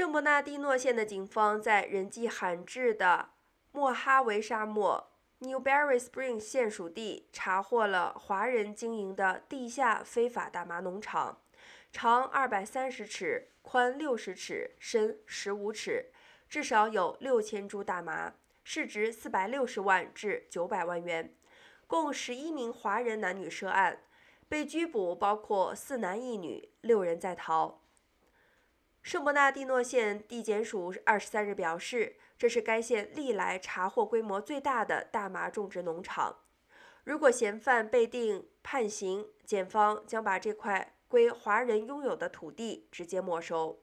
圣伯纳迪诺县的警方在人迹罕至的莫哈维沙漠 Newberry Springs 县属地查获了华人经营的地下非法大麻农场，长230尺，宽60尺，深15尺，至少有6000株大麻，市值460万至900万元，共11名华人男女涉案，被拘捕包括4男1女，6人在逃。圣伯纳迪诺县地检署23日表示，这是该县历来查获规模最大的大麻种植农场。如果嫌犯被定判刑，检方将把这块归华人拥有的土地直接没收。